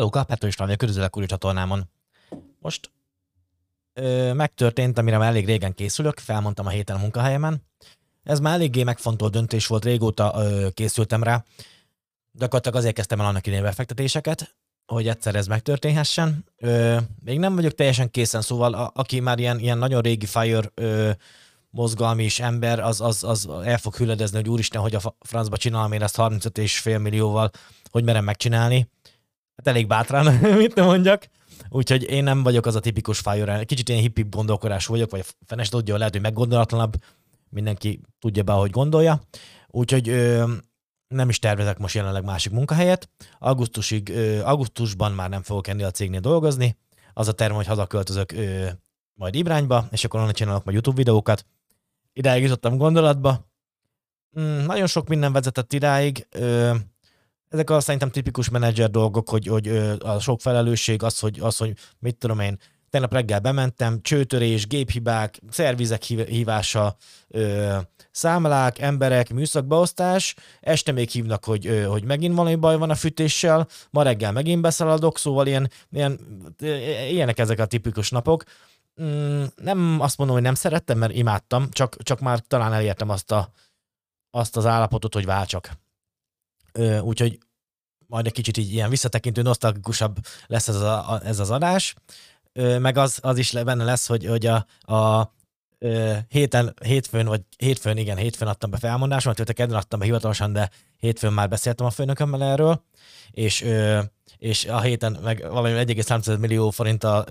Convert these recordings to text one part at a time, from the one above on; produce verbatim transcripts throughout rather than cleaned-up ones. Hello, Petro István vagyok, üdvözlök Kúri csatornámon. Most ö, megtörtént, amire már elég régen készülök, felmondtam a héten a munkahelyemen. Ez már eléggé megfontolt döntés volt, régóta ö, készültem rá. Gyakorlatilag azért kezdtem el annak idején befektetéseket, hogy egyszer ez megtörténhessen. Ö, még nem vagyok teljesen készen, szóval a, aki már ilyen, ilyen nagyon régi FIRE ö, mozgalmi is ember, az, az, az el fog hüledezni, hogy úristen, hogy a francba csinálom én ezt harmincöt és fél millióval, hogy merem megcsinálni. Hát elég bátran, mit nem mondjak. Úgyhogy én nem vagyok az a tipikus FIRE. Kicsit ilyen hippi gondolkodású vagyok, vagy fenes tudja, lehet, hogy meggondolatlanabb. Mindenki tudja be, ahogy gondolja. Úgyhogy ö, nem is tervezek most jelenleg másik munkahelyet. Augusztusig, ö, augusztusban már nem fogok ennél a cégnél dolgozni. Az a terv, hogy hazaköltözök ö, majd Ibrányba, és akkor onnan csinálok majd YouTube videókat. Idáig jutottam gondolatba. Mm, nagyon sok minden vezetett idáig. Ö, Ezek a szerintem tipikus menedzser dolgok, hogy, hogy a sok felelősség, az hogy, az, hogy mit tudom én, tegnap reggel bementem, csőtörés, géphibák, szervizek hívása, számlák, emberek, műszakbeosztás, este még hívnak, hogy, hogy megint valami baj van a fűtéssel, ma reggel megint beszaladok, szóval ilyen, ilyen, ilyenek ezek a tipikus napok. Nem azt mondom, hogy nem szerettem, mert imádtam, csak, csak már talán elértem azt, a, azt az állapotot, hogy váltsak. Úgyhogy majd egy kicsit így ilyen visszatekintő, nosztalgikusabb lesz ez, a, a, ez az adás, meg az, az is benne lesz, hogy, hogy a, a, a héten, hétfőn, vagy hétfőn, igen, hétfőn adtam be felmondásomat, tehát kedden adtam be hivatalosan, de hétfőn már beszéltem a főnökömmel erről, és, és a héten meg valami egy egész három millió forinttal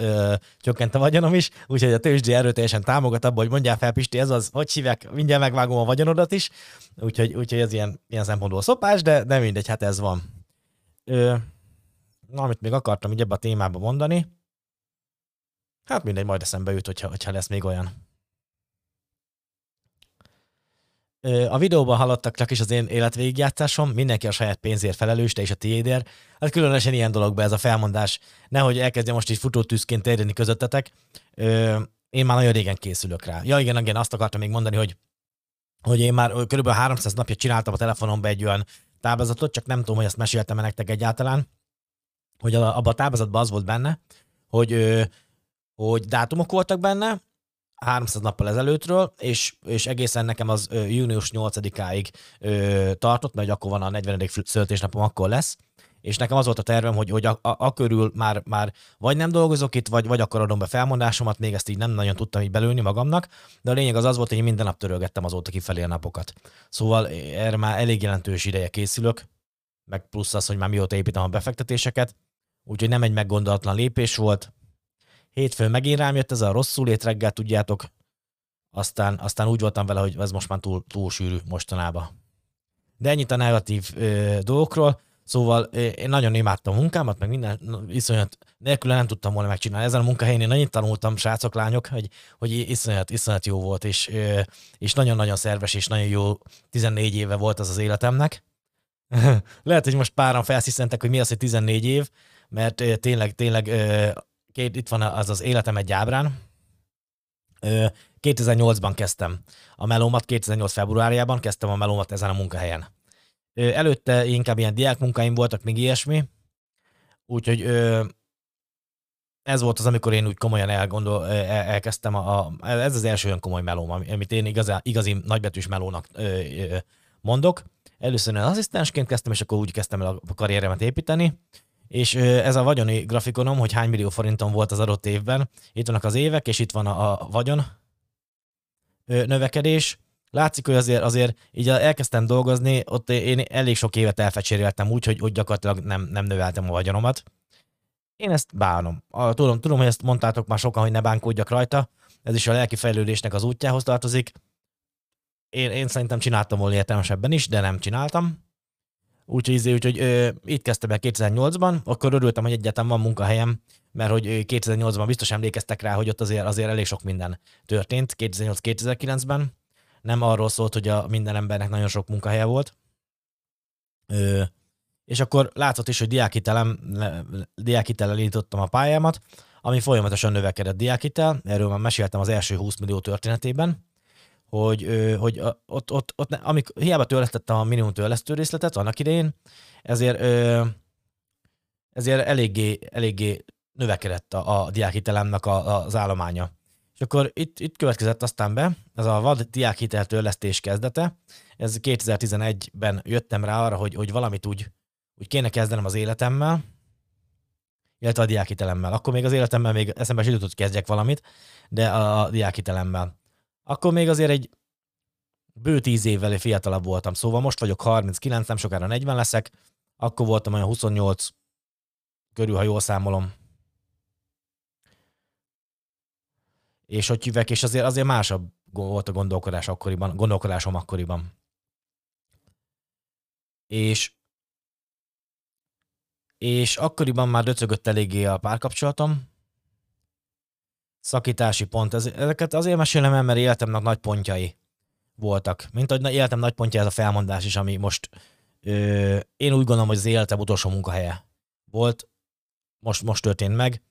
csökkent a vagyonom is, úgyhogy a tőzsdé erőteljesen támogat abban, hogy mondjál fel, Pisti, ez az, hogy hívják, mindjárt megvágom a vagyonodat is, úgyhogy, úgyhogy ez ilyen, ilyen szempontból szopás, de, de mindegy, hát ez van. Ö, na, amit még akartam így ebbe a témába mondani, hát mindegy, majd eszembe jut, hogyha, hogyha lesz még olyan. A videóban hallottak csak is az én életvégigjátszásom, mindenki a saját pénzért felelős, te is a tiédért. Hát különösen ilyen dologban ez a felmondás. Nehogy elkezdje most így futótűzként terjedni közöttetek. Én már nagyon régen készülök rá. Ja igen, igen, azt akartam még mondani, hogy, hogy én már kb. háromszáz napja csináltam a telefonomba egy olyan táblázatot, csak nem tudom, hogy ezt meséltem-e nektek egyáltalán, hogy abban a táblázatban az volt benne, hogy, hogy dátumok voltak benne, háromszáz nappal ezelőttről, és, és egészen nekem az ö, június nyolcadikáig ö, tartott, mert akkor van a negyvenedik születésnapom, akkor lesz, és nekem az volt a tervem, hogy, hogy a, a, a körül már, már vagy nem dolgozok itt, vagy, vagy akkor adom be felmondásomat, még ezt így nem nagyon tudtam így belőni magamnak, de a lényeg az az volt, hogy én minden nap törölgettem azóta kifelé a napokat. Szóval erre már elég jelentős ideje készülök, meg plusz az, hogy már mióta építem a befektetéseket, úgyhogy nem egy meggondolatlan lépés volt. Hétfőn megint rám jött ez a rosszul lét reggel, tudjátok, aztán, aztán úgy voltam vele, hogy ez most már túl, túl sűrű mostanában. De ennyit a negatív ö, dolgokról, szóval ö, én nagyon imádtam a munkámat, meg minden iszonyat, nélkül nem tudtam volna megcsinálni. Ezen a munkahelyen én annyit tanultam, srácok, lányok, hogy, hogy iszonyat, iszonyat jó volt, és, ö, és nagyon-nagyon szerves, és nagyon jó tizennégy éve volt az az életemnek. Lehet, hogy most páran felsziszentek, hogy mi az, hogy tizennégy év, mert ö, tényleg, tényleg... Ö, Két, itt van az az életem egy ábrán. kétezer-nyolcban kezdtem a melómat, kétezer-nyolc februárjában kezdtem a melómat ezen a munkahelyen. Előtte inkább ilyen diák munkáim voltak, még ilyesmi. Úgyhogy ez volt az, amikor én úgy komolyan elgondol, elkezdtem, a, a, ez az első olyan komoly melóm, amit én igazán, igazi nagybetűs melónak mondok. Először én asszisztensként kezdtem, és akkor úgy kezdtem el a karrieremet építeni. És ez a vagyoni grafikonom, hogy hány millió forinton volt az adott évben. Itt vannak az évek, és itt van a vagyon növekedés. Látszik, hogy azért, azért így elkezdtem dolgozni, ott én elég sok évet elfecséreltem úgy, hogy, hogy gyakorlatilag nem, nem növeltem a vagyonomat. Én ezt bánom. Tudom, tudom, hogy ezt mondtátok már sokan, hogy ne bánkódjak rajta. Ez is a lelki fejlődésnek az útjához tartozik. Én, én szerintem csináltam volna értelmesebben is, de nem csináltam. Úgyhogy, úgyhogy ö, itt kezdtem el kétezer-nyolcban, akkor örültem, hogy egyáltalán van munkahelyem, mert hogy kétezer-nyolcban biztos emlékeztek rá, hogy ott azért, azért elég sok minden történt, kétezer-nyolc kétezer-kilencben. Nem arról szólt, hogy a minden embernek nagyon sok munkahelye volt. Ö, és akkor látszott is, hogy diákhitelem, diákhitellel indítottam a pályámat, ami folyamatosan növekedett diákhitel, erről már meséltem az első húsz millió történetében. hogy, hogy ott, ott, ott amikor, hiába törlesztettem a minimum törlesztő részletet annak idején, ezért, ezért eléggé, eléggé növekedett a, a diákhitelemnek a, a, az állománya. És akkor itt, itt következett aztán be, ez a vad diákhitel törlesztés kezdete. Ez kétezer-tizenegyben jöttem rá arra, hogy, hogy valamit úgy, úgy kéne kezdenem az életemmel, illetve a diákhitelemmel. Akkor még az életemmel még eszembe sem jutott, hogy kezdjek valamit, de a, a diákhitelemmel. Akkor még azért egy bő tíz évvel fiatalabb voltam, szóval most vagyok harminckilenc, nem sokára negyven leszek, akkor voltam olyan huszonnyolc körül, ha jól számolom. És hogy hívják, és azért, azért másabb volt a gondolkodás akkoriban, gondolkodásom akkoriban. És, és akkoriban már döcögött eléggé a párkapcsolatom. Szakítási pont, ezeket azért mesélem el, mert életemnek nagy pontjai voltak. Mint ahogy életem nagy pontja ez a felmondás is, ami most ö, én úgy gondolom, hogy az életem utolsó munkahelye volt. Most, most történt meg,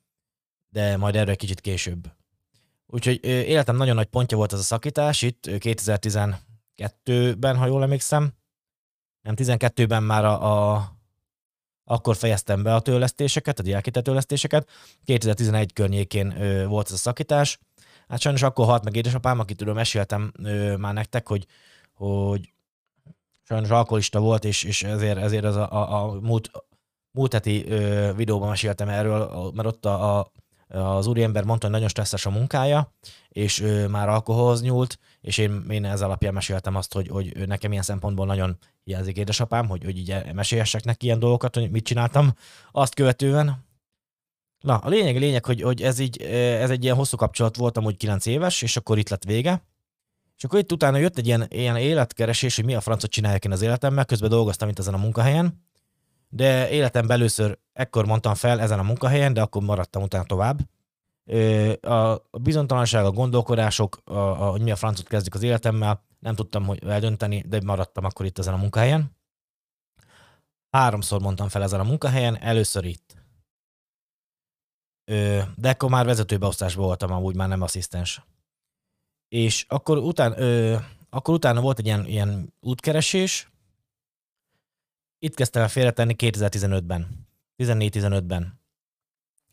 de majd erről egy kicsit később. Úgyhogy életem nagyon nagy pontja volt ez a szakítás, itt kétezer-tizenkettőben, ha jól emlékszem. Nem, tizenkettőben már a, a, akkor fejeztem be a törlesztéseket, a diákhitel törlesztéseket. kétezer-tizenegy környékén ö, volt ez a szakítás. Hát sajnos akkor halt meg édesapám, akitől meséltem ö, már nektek, hogy, hogy sajnos alkoholista volt, és, és ezért, ezért az a, a, a múlt, múlt heti ö, videóban meséltem erről, mert ott a, a az úriember mondta, hogy nagyon stresszes a munkája, és ő már alkoholhoz nyúlt, és én, én ez alapján meséltem azt, hogy, hogy nekem ilyen szempontból nagyon hiányzik édesapám, hogy, hogy így meséljessek neki ilyen dolgokat, hogy mit csináltam azt követően. Na, a lényeg, a lényeg, hogy, hogy ez, így, ez egy ilyen hosszú kapcsolat volt, amúgy kilenc éves, és akkor itt lett vége. És akkor itt utána jött egy ilyen, ilyen életkeresés, hogy mi a francot csináljak én az életemmel, közben dolgoztam itt ezen a munkahelyen. De életemben először ekkor mondtam fel ezen a munkahelyen, de akkor maradtam utána tovább. A bizonytalanság, a gondolkodások, a, a, hogy mi a francot kezdjük az életemmel, nem tudtam hogy eldönteni, de maradtam akkor itt ezen a munkahelyen. Háromszor mondtam fel ezen a munkahelyen, először itt. De akkor már vezetőbeosztásban voltam, amúgy már nem asszisztens. És akkor utána, akkor utána volt egy ilyen, ilyen útkeresés. Itt kezdtem el félretenni kétezer-tizenötben. tizennégy-tizenötben.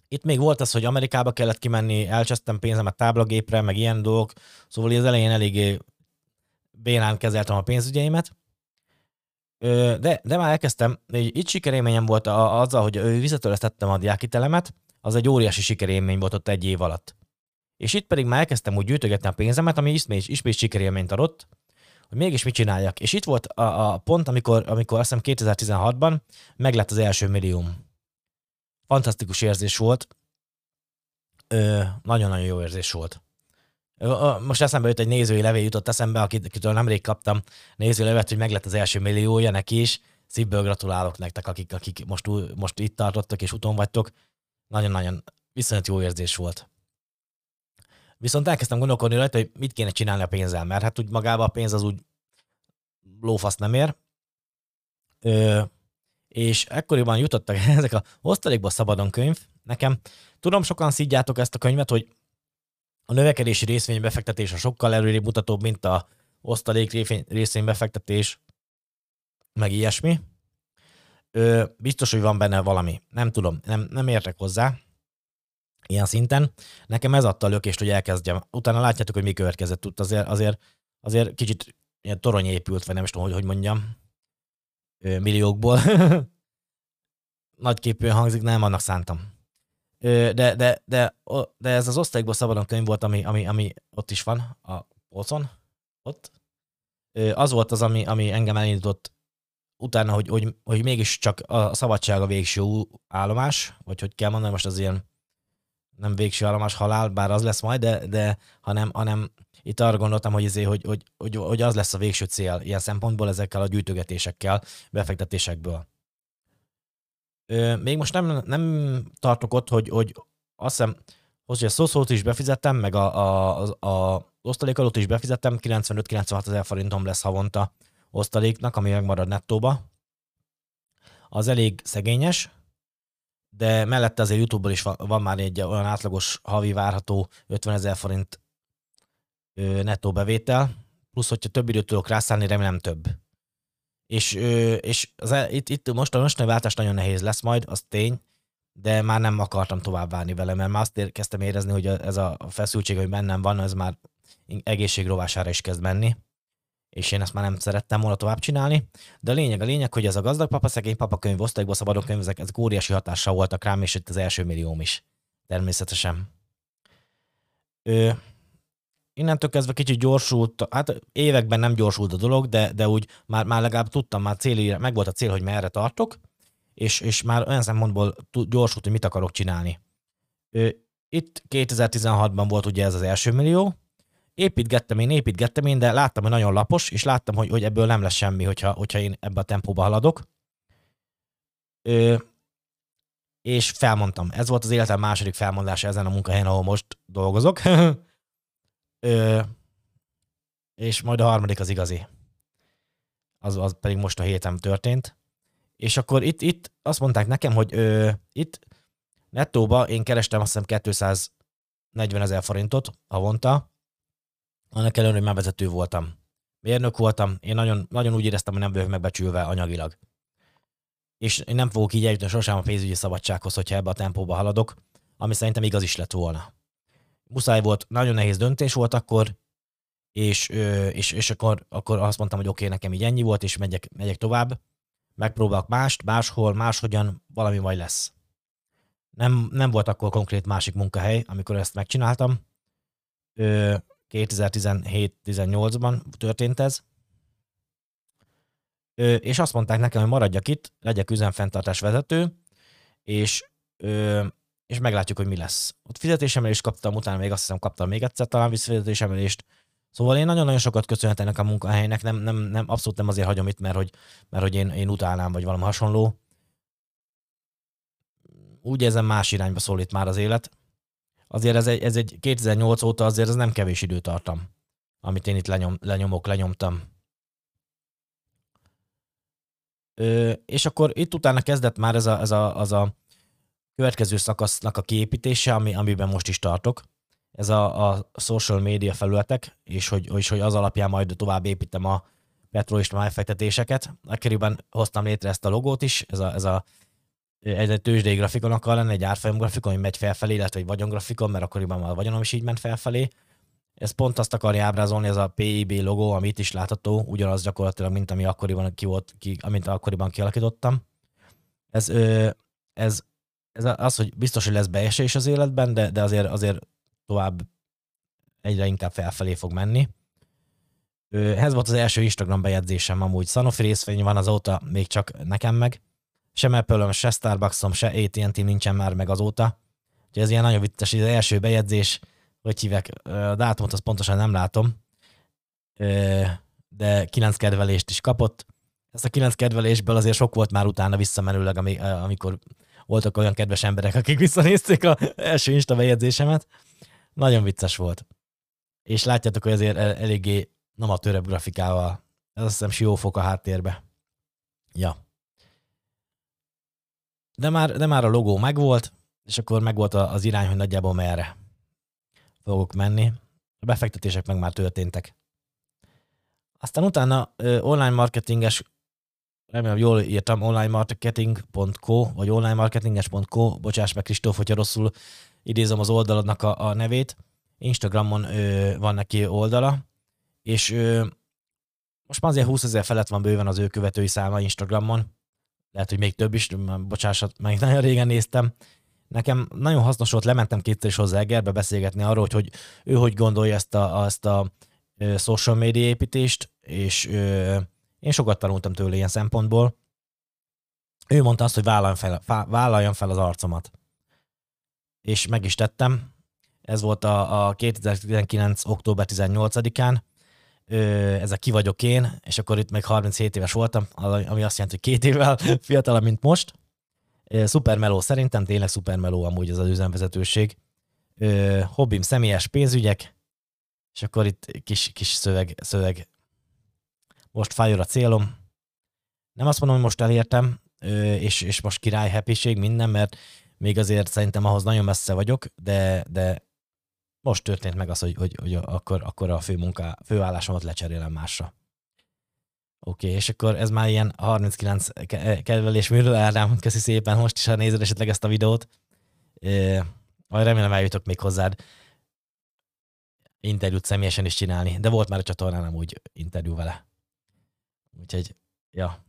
Itt még volt az, hogy Amerikába kellett kimenni, elcsesztem pénzemet táblagépre, meg ilyen dolgok, szóval az elején eléggé bénán kezeltem a pénzügyeimet. De, de már elkezdtem, itt sikerélményem volt azzal, hogy visszatörlesztettem a diákhitelemet, az egy óriási sikerélmény volt ott egy év alatt. És itt pedig már elkezdtem úgy gyűjtögetni a pénzemet, ami ismét, ismét sikerélményt adott, hogy mégis mit csináljak. És itt volt a, a pont, amikor, amikor azt hiszem kétezer-tizenhatban meglett az első millióm. Fantasztikus érzés volt. Nagyon-nagyon jó érzés volt. Ö, most eszembe jött egy nézői levél, jutott eszembe, akit, akitől nemrég kaptam nézői levelet, hogy meglett az első milliója neki is. Szívből gratulálok nektek, akik, akik most, most itt tartottak és úton vagytok. Nagyon-nagyon viszonylag jó érzés volt. Viszont elkezdtem gondolkodni rajta, hogy mit kéne csinálni a pénzzel, mert hát úgy magában a pénz az úgy lófasz nem ér. Ö, és ekkoriban jutottak ezek a osztalékból szabadon könyv nekem. Tudom, sokan szidjátok ezt a könyvet, hogy a növekedési részvénybefektetés a sokkal előrébb mutatóbb, mint a osztalék részvénybefektetés, meg ilyesmi. Ö, biztos, hogy van benne valami. Nem tudom, nem, nem értek hozzá. Ilyen szinten. Nekem ez adta a lökést, hogy elkezdjem. Utána látjátok, hogy mi következett ott. Azért, azért, azért kicsit ilyen torony épült, vagy nem is tudom, hogy, hogy mondjam. Ö, milliókból. Nagyképűen hangzik, nem annak szántam. Ö, de, de, de, o, de ez az osztályokból szabadon könyv volt, ami, ami, ami ott is van, a polcon. Ott. Ö, az volt az, ami, ami engem elindított utána, hogy, hogy, hogy mégiscsak a szabadság a végső állomás, vagy hogy kell mondani, most az ilyen nem végső állomás halál, bár az lesz majd, de, de hanem, hanem itt arra gondoltam, hogy, izé, hogy, hogy, hogy, hogy az lesz a végső cél ilyen szempontból ezekkel a gyűjtögetésekkel, befektetésekből. Ö, még most nem, nem tartok ott, hogy, hogy azt hiszem, hogy a szószót is befizettem, meg az osztalékadót is befizettem, kilencvenöt-kilencvenhat ezer forintom lesz havonta osztaléknak, ami megmarad nettóba. Az elég szegényes, de mellette azért YouTube-ból is van, van már egy olyan átlagos havi várható ötven ezer forint ö, nettó bevétel, plusz hogyha több időt tudok rászállni, remélem több. És, ö, és az, itt, itt most a mostani váltás nagyon nehéz lesz majd, az tény, de már nem akartam tovább várni vele, mert már azt kezdtem érezni, hogy ez a feszültség, ami bennem van, ez már egészségrovására is kezd menni, és én ezt már nem szerettem volna tovább csinálni. De a lényeg, a lényeg, hogy ez a gazdag papa, szegény papa könyv, osztalékból szabadon könyvezek, ezek óriási hatással voltak rám, és itt az első millióm is, természetesen. Ö, innentől kezdve kicsit gyorsult, hát években nem gyorsult a dolog, de, de úgy már, már legalább tudtam, már cél, meg volt a cél, hogy merre tartok, és, és már olyan szempontból gyorsult, hogy mit akarok csinálni. Ö, itt kétezer-tizenhatban volt ugye ez az első millió, építgettem én, építgettem én, de láttam, hogy nagyon lapos, és láttam, hogy, hogy ebből nem lesz semmi, hogyha, hogyha én ebbe a tempóba haladok. Ö, és felmondtam. Ez volt az életem második felmondása ezen a munkahelyen, ahol most dolgozok. Ö, és majd a harmadik az igazi. Az, az pedig most a héten történt. És akkor itt, itt azt mondták nekem, hogy ö, itt nettóba én kerestem azt hiszem kétszáznegyvenezer forintot havonta, annak ellenére, hogy már vezető voltam. Mérnök voltam, én nagyon, nagyon úgy éreztem, hogy nem vagyok megbecsülve anyagilag. És én nem fogok így eljutni sosem a pénzügyi szabadsághoz, hogyha ebbe a tempóba haladok, ami szerintem igaz is lett volna. Muszáj volt, nagyon nehéz döntés volt akkor, és, és, és akkor, akkor azt mondtam, hogy oké, okay, nekem így ennyi volt, és megyek, megyek tovább, megpróbálok mást, máshol, máshogyan, valami majd lesz. Nem, nem volt akkor konkrét másik munkahely, amikor ezt megcsináltam. Ö, kétezer-tizenhét-tizennyolcban történt ez, ö, és azt mondták nekem, hogy maradjak itt, legyek üzemfenntartás vezető, és, ö, és meglátjuk, hogy mi lesz. Ott fizetésemelést kaptam, utána még azt hiszem kaptam még egyszer talán visszafizetésemelést. Szóval én nagyon-nagyon sokat köszönhetek ennek a munkahelynek, nem, nem, nem, abszolút nem azért hagyom itt, mert hogy, mert, hogy én, én utálnám, vagy valami hasonló. Úgy érzem, más irányba szólít már az élet. Azért ez egy, ez egy kétezer-nyolc óta azért ez nem kevés időtartam, amit én itt lenyom, lenyomok, lenyomtam. Ö, és akkor itt utána kezdett már ez a, ez a, az a következő szakasznak a kiépítése, ami, amiben most is tartok. Ez a, a social media felületek, és hogy, és hogy az alapján majd tovább építem a Petro és befektetéseket. Ekkoriban hoztam létre ezt a logót is, ez a... Ez a Ez egy tőzsdei grafikon akar lenni, egy árfolyam grafikon, ami megy felfelé, illetve egy vagyongrafikon, mert akkoriban már a vagyonom is így ment felfelé. Ez pont azt akarja ábrázolni, ez a pé i bé logó, ami itt is látható, ugyanaz gyakorlatilag, mint ami akkoriban, ki volt, ki, amint akkoriban kialakítottam. Ez, ö, ez, ez az, hogy biztos, hogy lesz beesés az életben, de, de azért, azért tovább egyre inkább felfelé fog menni. Ö, ez volt az első Instagram bejegyzésem, amúgy Sanofi részvény van azóta, még csak nekem meg. Sem Apple-öm, se Starbucks-om, se á té és té-m nincsen már meg azóta. Úgyhogy ez ilyen nagyon vicces, az első bejegyzés, hogy hívják, a dátumot azt pontosan nem látom, de kilenc kedvelést is kapott. Ezt a kilenc kedvelésből azért sok volt már utána visszamenőleg, amikor voltak olyan kedves emberek, akik visszanézték az első Insta bejegyzésemet. Nagyon vicces volt. És látjátok, hogy azért eléggé amatőrebb grafikával. Ez azt hiszem Siófok a háttérbe. Ja. De már, de már a logó megvolt, és akkor megvolt az irány, hogy nagyjából merre fogok menni. A befektetések meg már történtek. Aztán utána onlinemarketinges, remélem jól írtam, onlinemarketing pont co, vagy onlinemarketinges pont co, bocsáss meg Kristóf, hogyha rosszul idézem az oldaladnak a, a nevét. Instagramon ö, van neki oldala, és ö, most már azért húszezer felett van bőven az ő követői száma Instagramon. Lehet, hogy még több is, bocsásat, meg nagyon régen néztem. Nekem nagyon hasznos volt, lementem kétszer is hozzá Egerbe beszélgetni arról, hogy, hogy ő hogy gondolja ezt a, ezt a social media építést, és ö, én sokat tanultam tőle ilyen szempontból. Ő mondta azt, hogy vállaljam fel, fá, vállaljam fel az arcomat. És meg is tettem. Ez volt a, a kétezer-tizenkilenc. október tizennyolcadikán. Ez a ki vagyok én, és akkor itt meg harminchét éves voltam, ami azt jelenti, hogy két évvel fiatalabb, mint most. Szuper meló szerintem, tényleg szuper meló amúgy ez az üzemvezetőség. Hobbim személyes pénzügyek, és akkor itt kis, kis szöveg, szöveg. Most fájol a célom. Nem azt mondom, hogy most elértem, és, és most király, happység, minden, mert még azért szerintem ahhoz nagyon messze vagyok, de... de most történt meg az, hogy, hogy, hogy akkor, akkor a fő munka, főállásomat lecserélem másra. Oké, okay, és akkor ez már ilyen harminckilenc kedvelés műről. Ádám, köszi szépen most is, ha nézed esetleg ezt a videót. E, majd remélem eljutok még hozzád interjút személyesen is csinálni, de volt már a csatornán úgy interjú vele. Úgyhogy, ja.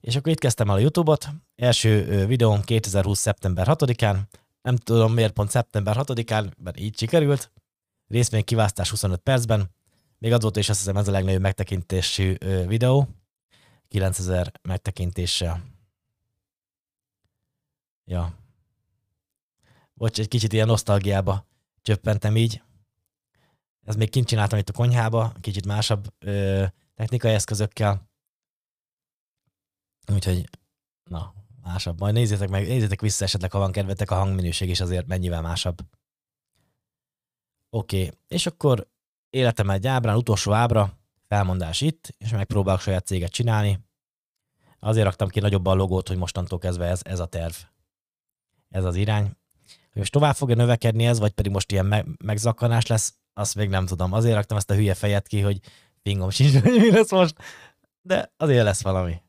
És akkor itt kezdtem el a YouTube-ot. Első videóm kétezer-húsz. szeptember hatodikán. Nem tudom miért pont szeptember hatodikán, mert így sikerült. Részvény kiválasztás huszonöt percben. Még azóta is azt hiszem ez a legnagyobb megtekintésű videó. kilencezer megtekintéssel. Ja. Bocs, egy kicsit ilyen nosztalgiába csöppentem így. Ez még kint csináltam itt a konyhába, kicsit másabb ö, technikai eszközökkel. Úgyhogy, na, másabb. Majd nézzétek meg, nézzétek vissza esetleg, ha van kedvetek, a hangminőség is azért mennyivel másabb. Oké, okay. És akkor életem egy ábrán, utolsó ábra, felmondás itt, és megpróbálok saját céget csinálni. Azért raktam ki nagyobban a logót, hogy mostantól kezdve ez, ez a terv. Ez az irány. Hogy most tovább fog-e növekedni ez, vagy pedig most ilyen me megzakkanás lesz, azt még nem tudom. Azért raktam ezt a hülye fejet ki, hogy pingom sincs, hogy mi lesz most, de azért lesz valami.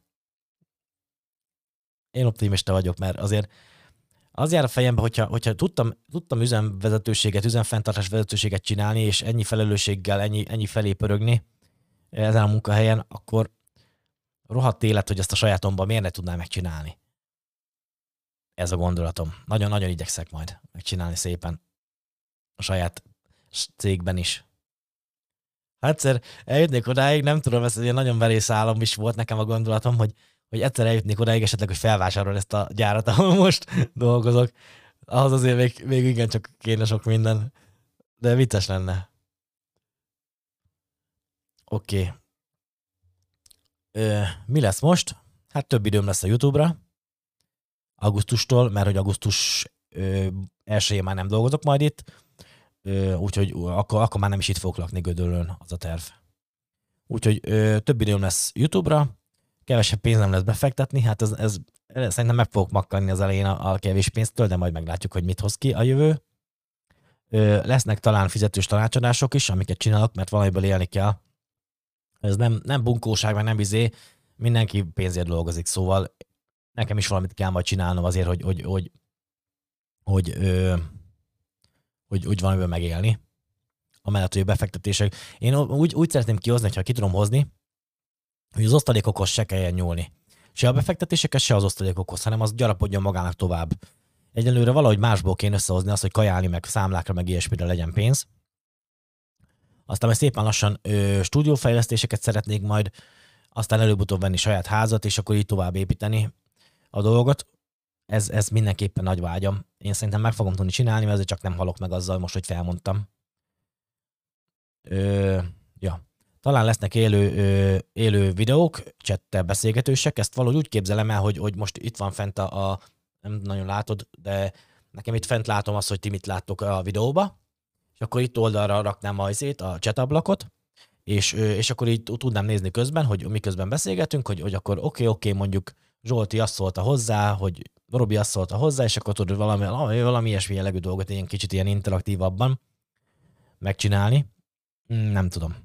Én optimista vagyok, mert azért az jár a fejembe, hogyha, hogyha tudtam, tudtam üzemvezetőséget, üzemfenntartás vezetőséget csinálni, és ennyi felelősséggel, ennyi, ennyi felé pörögni ezen a munkahelyen, akkor rohadt élet, hogy ezt a sajátomban miért ne tudnám megcsinálni. Ez a gondolatom. Nagyon-nagyon igyekszek majd megcsinálni szépen a saját cégben is. Hát egyszer eljutnék odáig, nem tudom, ez egy nagyon merész álom is volt nekem a gondolatom, hogy hogy egyszer eljutnék odáig esetleg, hogy felvásárol ezt a gyárat, ahol most dolgozok. Ahhoz azért még, még igencsak kéne sok minden. De vicces lenne. Oké. Okay. Ö, mi lesz most? Hát több időm lesz a YouTube-ra. Augusztustól, mert hogy augusztus elsőjén már nem dolgozok majd itt. Úgyhogy akkor, akkor már nem is itt fogok lakni Gödöllön, az a terv. Úgyhogy ö, több időm lesz YouTube-ra. Kevesebb pénzem lesz befektetni, hát ez, ez, ez szerintem meg fogok makkanni az elején a, a kevés pénztől, de majd meglátjuk, hogy mit hoz ki a jövő. Ö, lesznek talán fizetős tanácsadások is, amiket csinálok, mert valamiből élni kell. Ez nem, nem bunkóság, meg nem izé, mindenki pénzért dolgozik, szóval nekem is valamit kell majd csinálnom azért, hogy, hogy, hogy, hogy, ö, hogy, hogy valamiből megélni. Amellett, hogy befektetések. Én úgy, úgy szeretném kihozni, hogyha ki tudom hozni, hogy az osztalékokhoz se kelljen nyúlni. Se a befektetéseket, se az osztalékokhoz, hanem az gyarapodjon magának tovább. Egyelőre valahogy másból kéne összehozni azt, hogy kajálni, meg számlákra, meg ilyesmire legyen pénz. Aztán majd szépen lassan ö, stúdiófejlesztéseket szeretnék majd, aztán előbb-utóbb venni saját házat, és akkor így tovább építeni a dolgot. Ez, ez mindenképpen nagy vágyam. Én szerintem meg fogom tudni csinálni, mert azért csak nem halok meg azzal most, hogy felmondtam. Ö, ja. Talán lesznek élő, ö, élő videók, csettel beszélgetősek, ezt valahogy úgy képzelem el, hogy, hogy most itt van fent a, a... Nem nagyon látod, de nekem itt fent látom azt, hogy ti mit láttok a videóba, és akkor itt oldalra raknám a, a csetablakot, és, ö, és akkor így tudnám nézni közben, hogy miközben beszélgetünk, hogy, hogy akkor oké, okay, oké, okay, mondjuk Zsolti azt szólta hozzá, hogy Robi azt szólta hozzá, és akkor tudod valami, valami, valami ilyesmi jellegű dolgot ilyen kicsit ilyen interaktívabban megcsinálni. Nem tudom,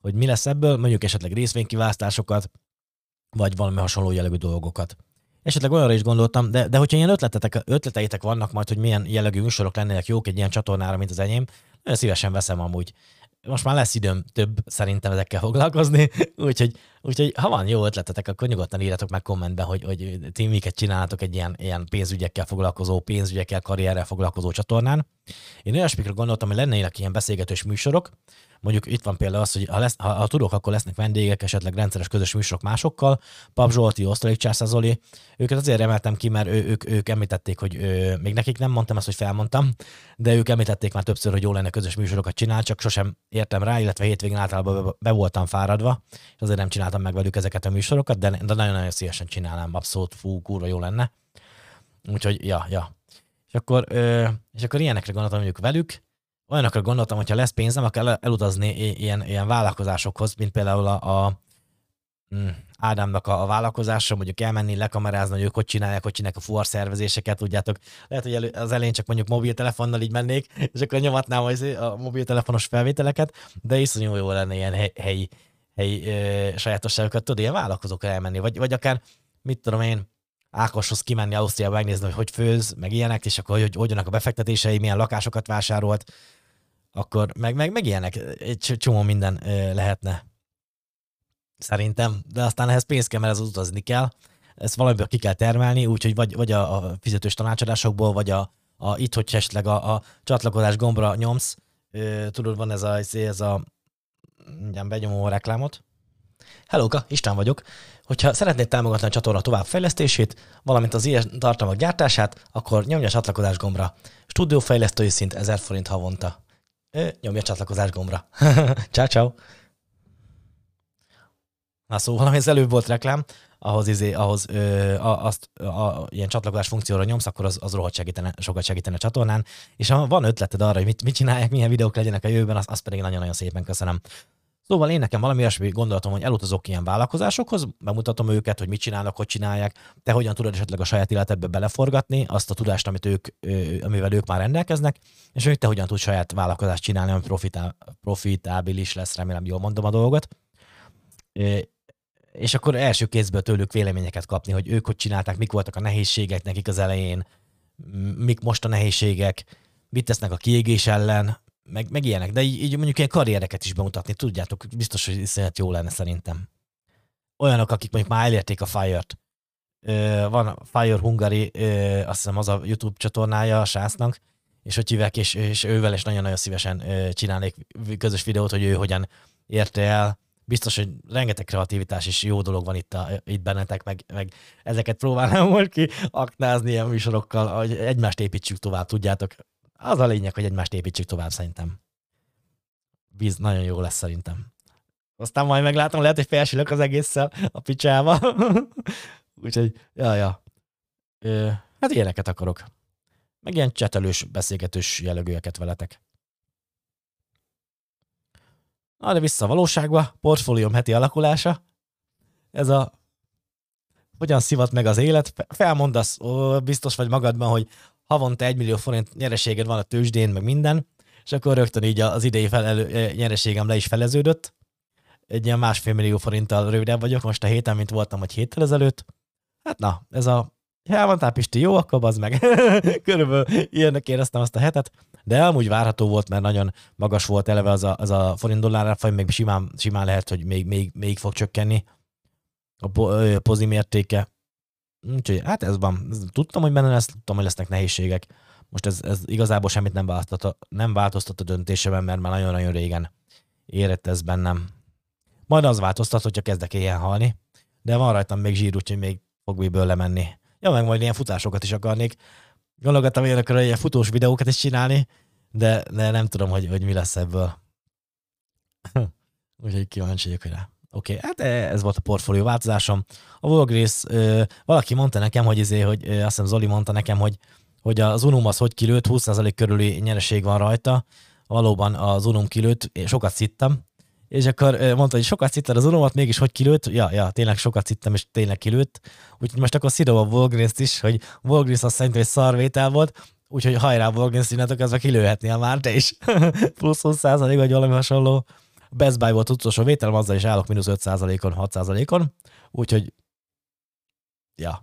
hogy mi lesz ebből, mondjuk esetleg részvénykiválasztásokat, vagy valami hasonló jellegű dolgokat. Esetleg olyanra is gondoltam, de, de hogyha ilyen ötletek, ötleteitek vannak majd, hogy milyen jellegű műsorok lennének jók egy ilyen csatornára, mint az enyém, nagyon szívesen veszem amúgy. Most már lesz időm több szerintem ezekkel foglalkozni, úgyhogy, úgyhogy ha van jó ötletetek, akkor nyugodtan írjatok meg kommentben, hogy, hogy ti miket csináltok egy ilyen, ilyen pénzügyekkel foglalkozó, pénzügyekkel, karrierrel foglalkozó csatornán. Én olyasmikra gondoltam, hogy lennének ilyen beszélgetős műsorok. Mondjuk itt van például az, hogy ha, lesz, ha, ha tudok, akkor lesznek vendégek, esetleg rendszeres közös műsorok másokkal. Pap Zsolti, Osztalékcsászá Zoli, őket azért emeltem ki, mert ő, ők, ők említették, hogy ő, még nekik nem mondtam ezt, hogy felmondtam, de ők említették már többször, hogy jó lenne közös műsorokat csinálni, csak sosem értem rá, illetve hétvégén általában be, be voltam fáradva, és azért nem csináltam meg velük ezeket a műsorokat, de nagyon-nagyon szívesen csinálnám, abszolút, fú, kurva jó lenne. Úgyhogy, ja, ja. És akkor, ö, és akkor ilyenekre gondoltam mondjuk velük. Olyanokra gondoltam, hogyha lesz pénzem, akkor elutazni ilyen, ilyen vállalkozásokhoz, mint például a, a mm, Ádámnak a, a vállalkozásra, mondjuk elmenni, lekamerázni, hogy ők hogy csinálják, hogy csinálják a fuvarszervezéseket, tudjátok. Lehet, hogy elő, az elején csak mondjuk mobiltelefonnal így mennék, és akkor nyomatnám a mobiltelefonos felvételeket, de iszonyú jó lenne ilyen helyi, helyi ö, sajátosságokat, tudod, ilyen vállalkozókkal elmenni, vagy, vagy akár, mit tudom én, Ákoshoz kimenni Ausztriába, megnézni, hogy hogy főz, meg ilyenek, és akkor hogy hogyanak a befektetései, milyen lakásokat vásárolt, akkor meg, meg, meg ilyenek, egy csomó minden ö, lehetne. Szerintem, de aztán ehhez pénz kell, mert ez utazni kell, ezt valamiből ki kell termelni, úgyhogy vagy, vagy a, a fizetős tanácsadásokból, vagy a, a itt, hogy esetleg a, a csatlakozás gombra nyomsz, ö, tudod, van ez a, ez a mindjárt benyomom a reklámot. Hellóka, István vagyok. Hogyha szeretnéd támogatni a csatorna továbbfejlesztését, valamint az ilyen tartalmak gyártását, akkor nyomja a csatlakozás gombra. Stúdiófejlesztői szint ezer forint havonta. Ö, nyomja a csatlakozás gombra. Ciao, ciao. Na szóval, ami az előbb volt reklám, ahhoz, izé, ahhoz ö, a, azt, a, a, ilyen csatlakozás funkcióra nyomsz, akkor az, az rohadt segítene, sokat segítene a csatornán. És ha van ötleted arra, hogy mit, mit csinálják, milyen videók legyenek a jövőben, azt, azt pedig nagyon-nagyon szépen köszönöm. Szóval én nekem valami olyasmi gondolatom, hogy elutazok ilyen vállalkozásokhoz, bemutatom őket, hogy mit csinálnak, hogy csinálják, te hogyan tudod esetleg a saját életedbe beleforgatni azt a tudást, amit ők, amivel ők már rendelkeznek, és hogy te hogyan tudsz saját vállalkozást csinálni, ami profitá, profitábilis lesz, remélem jól mondom a dolgot. És akkor első kézből tőlük véleményeket kapni, hogy ők hogy csinálták, mik voltak a nehézségek nekik az elején, mik most a nehézségek, mit tesznek a kiégés ellen, meg, meg ilyenek, de így, így mondjuk ilyen karriereket is bemutatni, tudjátok, biztos, hogy iszonyat jó lenne szerintem. Olyanok, akik mondjuk már elérték a fire-t. Van a FIRE Hungary, ö, azt hiszem az a YouTube csatornája a sásznak, és hogy hívják, és, és ővel is nagyon-nagyon szívesen ö, csinálnék közös videót, hogy ő hogyan érte el. Biztos, hogy rengeteg kreativitás és jó dolog van itt, a, itt bennetek, meg, meg ezeket próbálnám most ki aknázni ilyen műsorokkal, hogy egymást építsük tovább, tudjátok. Az a lényeg, hogy egymást építsük tovább, szerintem. Bíz, nagyon jó lesz szerintem. Aztán majd meglátom, lehet, hogy felsülök az egésszel a picsába. Úgyhogy, ja, ja. Ö, hát ilyeneket akarok. Meg ilyen csetelős, beszélgetős jellegűeket veletek. Na, de vissza a valóságba. Portfólióm heti alakulása. Ez a... Hogyan szivat meg az élet? Felmondasz, ó, biztos vagy magadban, hogy havonta egy millió forint nyereséged van a tőzsdén, meg minden, és akkor rögtön így az idei felelő, nyereségem le is feleződött. Egy ilyen másfél millió forinttal rövidebb vagyok most a héten, mint voltam, vagy héttel ezelőtt. Hát na, ez a elvantál Pisti, jó, akkor bazd meg. Körülbelül ilyennek éreztem azt a hetet, de amúgy várható volt, mert nagyon magas volt eleve az a, az a forint dollár árfolyam, még simán, simán lehet, hogy még, még, még fog csökkenni a pozi mértéke. Úgyhogy hát ez van. Tudtam, hogy benne lesz, tudtam, hogy lesznek nehézségek. Most ez, ez igazából semmit nem változtat, nem változtat a döntésemben, mert már nagyon-nagyon régen érett ez bennem. Majd az változtat, hogyha kezdek éjjel halni, de van rajtam még zsír, úgyhogy még fog miből lemenni. Ja, meg majd ilyen futásokat is akarnék. Gondolgattam ilyenekről, hogy ilyen futós videókat is csinálni, de, de nem tudom, hogy, hogy mi lesz ebből. Úgyhogy kíváncsi vagyok rá. Oké, okay, hát ez volt a portfólió változásom. A Walgreens, ö, valaki mondta nekem, hogy, izé, hogy ö, azt hiszem Zoli mondta nekem, hogy, hogy az Unum az hogy kilőtt, húsz százalék körüli nyereség van rajta. Valóban az Unum kilőtt, én sokat szittem. És akkor ö, mondta, hogy sokat szittem az Unumat, mégis hogy kilőtt. Ja, ja, tényleg sokat szittem, és tényleg kilőtt. Úgyhogy most akkor szidom a Walgreens-t is, hogy Walgreens azt szerintem egy szarvétel volt, úgyhogy hajrá Walgreens, innentől kezdve kilőhetnél már te is. Plusz húsz százalék vagy valami hasonló. Best Buy volt az utolsó vételem, azzal is állok mínusz öt százalékon, hat százalékon, úgyhogy, ja.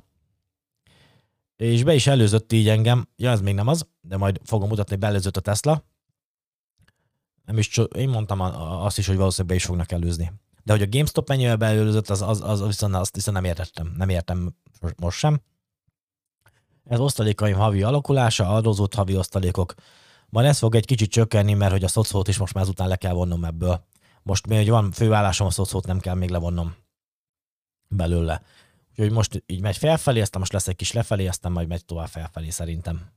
És be is előzött így engem, ja ez még nem az, de majd fogom mutatni, beelőzött a Tesla. Nem is, én mondtam azt is, hogy valószínűleg be is fognak előzni. De hogy a GameStop mennyivel beelőzött, az, az, az viszont, azt viszont nem értettem, nem értem most sem. Ez osztalékaim havi alakulása, adózott havi osztalékok. Majd ez fog egy kicsit csökkenni, mert hogy a szocót is most már ezután le kell vonnom ebből. Most még, hogy van fővállásom, a szocót nem kell még levonnom belőle. Úgyhogy most így megy felfelé, aztán most lesz egy kis lefelé, aztán majd megy tovább felfelé szerintem.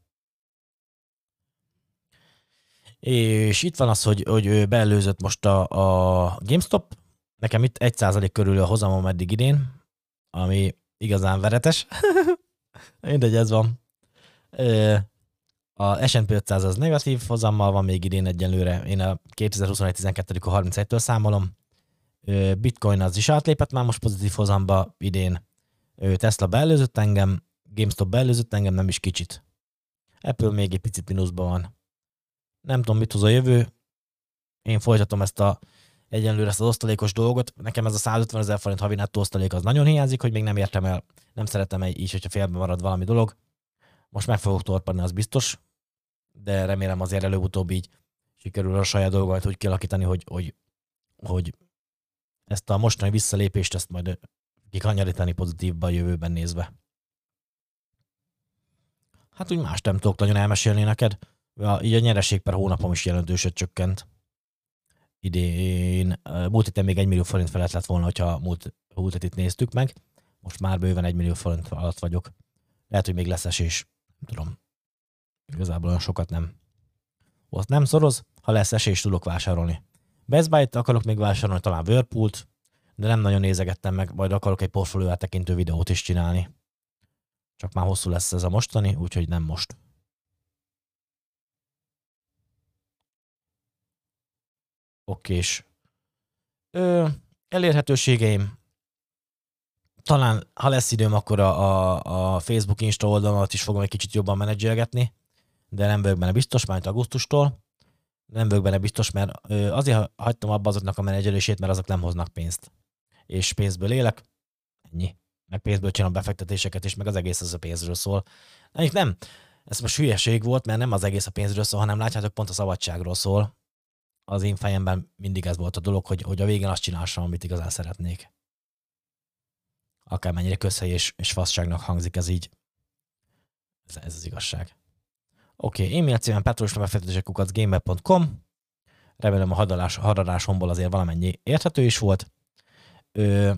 És itt van az, hogy, hogy beelőzött most a, a GameStop. Nekem itt egy százalék körül a hozamom eddig idén, ami igazán veretes. Mindegy, ez van. A es and pé ötszáz az negatív hozammal van még idén egyenlőre. Én a kétezer-huszonegy tizenkettő harmincegytől számolom. Bitcoin az is átlépett már most pozitív hozamba idén. Tesla beelőzött engem, GameStop beelőzött engem, nem is kicsit. Apple még egy picit mínuszban van. Nem tudom, mit hoz a jövő. Én folytatom ezt a egyenlőre ezt az osztalékos dolgot. Nekem ez a százötven ezer forint havi nettó osztalék az nagyon hiányzik, hogy még nem értem el, nem szeretem egy is, hogyha félben marad valami dolog. Most meg fogok torpanni, az biztos, de remélem azért előbb-utóbb így sikerül a saját dolgomat úgy kialakítani, hogy, hogy, hogy ezt a mostani visszalépést, ezt majd kikanyarítani pozitívba a jövőben nézve. Hát úgy más nem tudok nagyon elmesélni neked. Ja, így a nyereség per hónapom is jelentősen csökkent. Idén, múlt héten még egy millió forint felett lett volna, hogyha múlt, múlt hétet néztük meg. Most már bőven egy millió forint alatt vagyok. Lehet, hogy még lesz esés. Nem tudom. Igazából olyan sokat nem. Azt nem szoroz, ha lesz esés, tudok vásárolni. Best Buy-t akarok még vásárolni, talán Whirlpool-t, de nem nagyon nézegettem meg, majd akarok egy portfólióval tekintő videót is csinálni. Csak már hosszú lesz ez a mostani, úgyhogy nem most. Okés. Ö, elérhetőségeim. Talán, ha lesz időm, akkor a, a, a Facebook Insta oldalamat is fogom egy kicsit jobban menedzselgetni, de nem vagyok benne biztos, már augusztustól. Nem vagyok benne biztos, mert azért hagytam abba azoknak a menedzselését, mert azok nem hoznak pénzt. És pénzből élek, ennyi. Meg pénzből csinálom befektetéseket, és meg az egész az a pénzről szól. Nem, nem, ez most hülyeség volt, mert nem az egész a pénzről szól, hanem látjátok, pont a szabadságról szól. Az én fejemben mindig ez volt a dolog, hogy, hogy a végén azt csináljam, amit igazán szeretnék. Akármennyire közhely és, és faszságnak hangzik ez így. Ez, ez az igazság. Oké, okay, e-mail címen petrosnabefektetésekukacgmail pont com. Remélem a hadarás, hadarásomból azért valamennyi érthető is volt. Ö,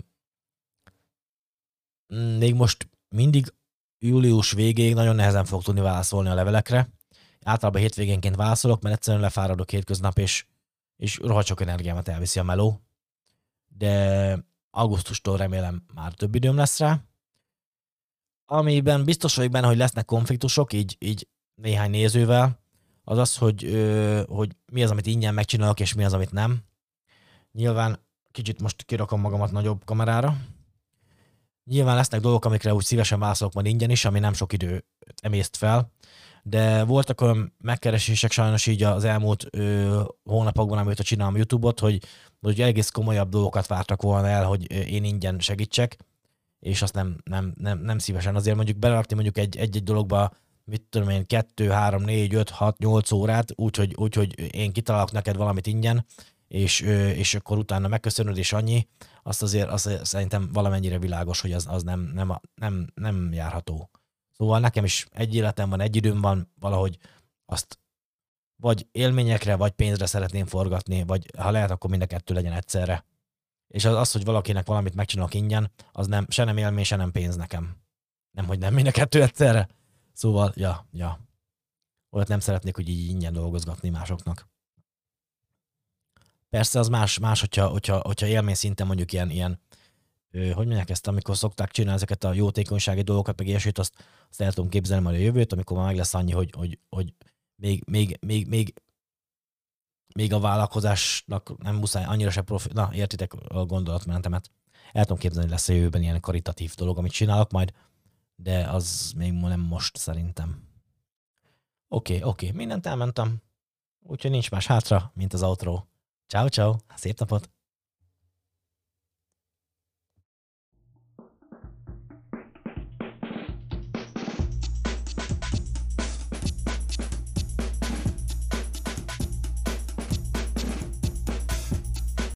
még most mindig július végéig nagyon nehezen fogok tudni válaszolni a levelekre. Általában hétvégénként válaszolok, mert egyszerűen lefáradok hétköznap, és, és rohadt sok energiámat elviszi a meló. De augusztustól remélem már több időm lesz rá. Amiben biztos vagyok benne, hogy lesznek konfliktusok, így, így néhány nézővel, az az, hogy, ö, hogy mi az, amit ingyen megcsinálok, és mi az, amit nem. Nyilván kicsit most kirakom magamat nagyobb kamerára. Nyilván lesznek dolgok, amikre úgy szívesen válaszolok majd ingyen is, ami nem sok időt emészt fel. De voltak olyan megkeresések sajnos így az elmúlt ö, hónapokban, amióta csinálom YouTube-ot, hogy, hogy egész komolyabb dolgokat vártak volna el, hogy én ingyen segítsek, és azt nem, nem, nem, nem szívesen. Azért mondjuk belerakni mondjuk egy-egy dologba, mit tudom én, kettő, három, négy, öt, hat, nyolc órát, úgyhogy úgy, hogy én kitalálok neked valamit ingyen, és, és akkor utána megköszönöd, és annyi, azt azért azt szerintem valamennyire világos, hogy az, az nem, nem, nem, nem járható. Szóval nekem is egy életem van, egy időm van, valahogy azt vagy élményekre, vagy pénzre szeretném forgatni, vagy ha lehet, akkor mind a kettő legyen egyszerre. És az, az hogy valakinek valamit megcsinálok ingyen, az nem, se nem élmény, se nem pénz nekem. Nem, hogy nem mind a kettő egyszerre. Szóval, ja, ja. Olyat nem szeretnék, hogy így ingyen dolgozgatni másoknak. Persze az más, más hogyha, hogyha, hogyha élmény szinten mondjuk ilyen, ilyen ö, hogy mondják ezt, amikor szokták csinálni ezeket a jótékonysági dolgokat, meg ilyesét, azt, azt el tudom képzelni majd a jövőt, amikor már meg lesz annyi, hogy, hogy, hogy még, még, még, még, még a vállalkozásnak nem muszáj annyira se profi... Na, értitek a gondolatmenetemet. El tudom képzelni, hogy lesz a jövőben ilyen karitatív dolog, amit csinálok majd, de az még nem most szerintem. Oké, okay, oké, okay. Mindent elmentem, úgyhogy nincs más hátra, mint az outro. Ciao, ciao, szép napot!